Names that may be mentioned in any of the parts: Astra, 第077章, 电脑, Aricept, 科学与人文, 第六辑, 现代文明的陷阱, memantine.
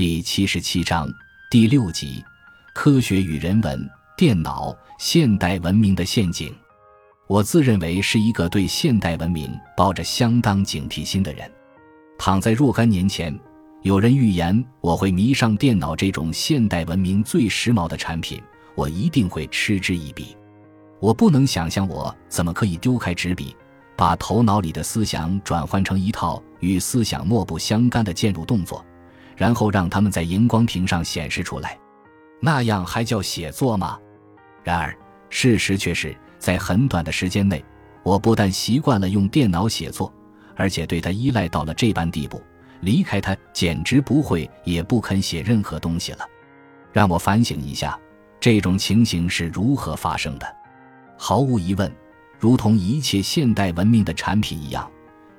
第77章第6集科学与人文电脑现代文明的陷阱。我自认为是一个对现代文明抱着相当警惕心的人。躺在若干年前，有人预言我会迷上电脑这种现代文明最时髦的产品，我一定会嗤之以鼻。我不能想象我怎么可以丢开纸笔，把头脑里的思想转换成一套与思想莫不相干的键入动作，然后让他们在荧光屏上显示出来，那样还叫写作吗？然而事实却是，在很短的时间内，我不但习惯了用电脑写作，而且对它依赖到了这般地步，离开它简直不会也不肯写任何东西了。让我反省一下，这种情形是如何发生的。毫无疑问，如同一切现代文明的产品一样，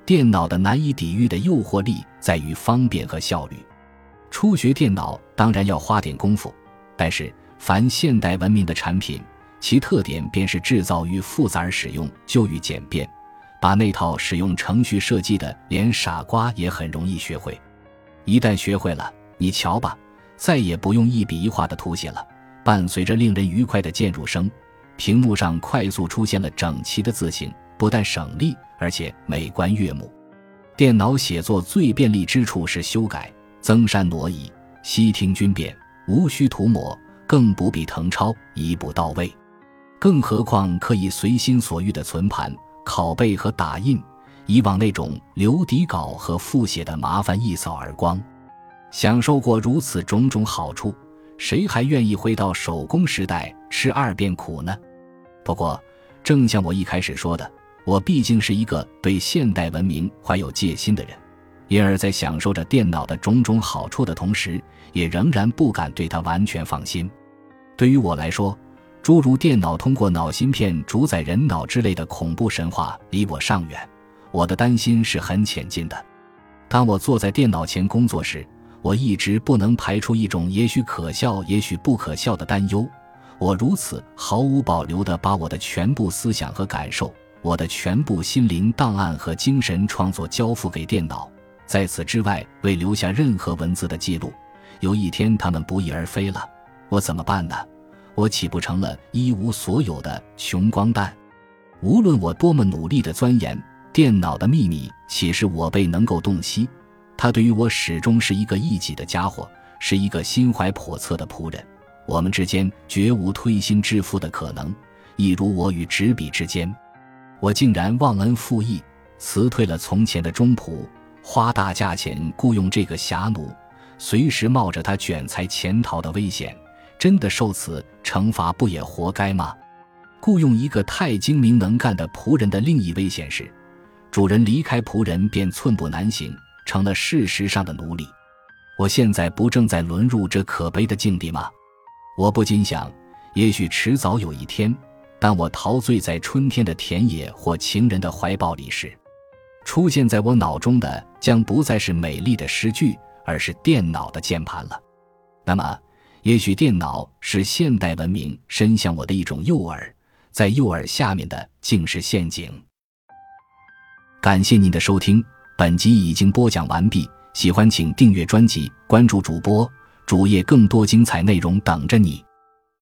电脑的难以抵御的诱惑力在于方便和效率。初学电脑当然要花点功夫，但是凡现代文明的产品，其特点便是制造于复杂而使用就于简便，把那套使用程序设计的连傻瓜也很容易学会。一旦学会了，你瞧吧，再也不用一笔一画的涂写了，伴随着令人愉快的键入声，屏幕上快速出现了整齐的字形，不但省力，而且美观悦目。电脑写作最便利之处是修改、增删挪移，悉听均变，无需涂抹，更不必誊抄，一步到位。更何况可以随心所欲的存盘、拷贝和打印，以往那种留底稿和复写的麻烦一扫而光。享受过如此种种好处，谁还愿意回到手工时代吃二遍苦呢？不过，正像我一开始说的，我毕竟是一个对现代文明怀有戒心的人，因而在享受着电脑的种种好处的同时，也仍然不敢对它完全放心。对于我来说，诸如电脑通过脑芯片主宰人脑之类的恐怖神话离我尚远，我的担心是很浅近的。当我坐在电脑前工作时，我一直不能排除一种也许可笑也许不可笑的担忧。我如此毫无保留地把我的全部思想和感受，我的全部心灵档案和精神创作交付给电脑，在此之外未留下任何文字的记录。有一天他们不翼而飞了，我怎么办呢？我岂不成了一无所有的穷光蛋？无论我多么努力地钻研电脑的秘密，岂是我辈能够洞悉？他对于我始终是一个异己的家伙，是一个心怀叵测的仆人，我们之间绝无推心置腹的可能，一如我与纸笔之间。我竟然忘恩负义，辞退了从前的中仆，花大价钱雇佣这个侠奴，随时冒着他卷财潜逃的危险，真的受此惩罚不也活该吗？雇佣一个太精明能干的仆人的另一危险是，主人离开仆人便寸步难行，成了事实上的奴隶。我现在不正在沦入这可悲的境地吗？我不禁想，也许迟早有一天，当我陶醉在春天的田野或情人的怀抱里时，出现在我脑中的将不再是美丽的诗句，而是电脑的键盘了。那么也许电脑是现代文明伸向我的一种诱饵，在诱饵下面的竟是陷阱。感谢您的收听，本集已经播讲完毕，喜欢请订阅专辑，关注主播，主页更多精彩内容等着你。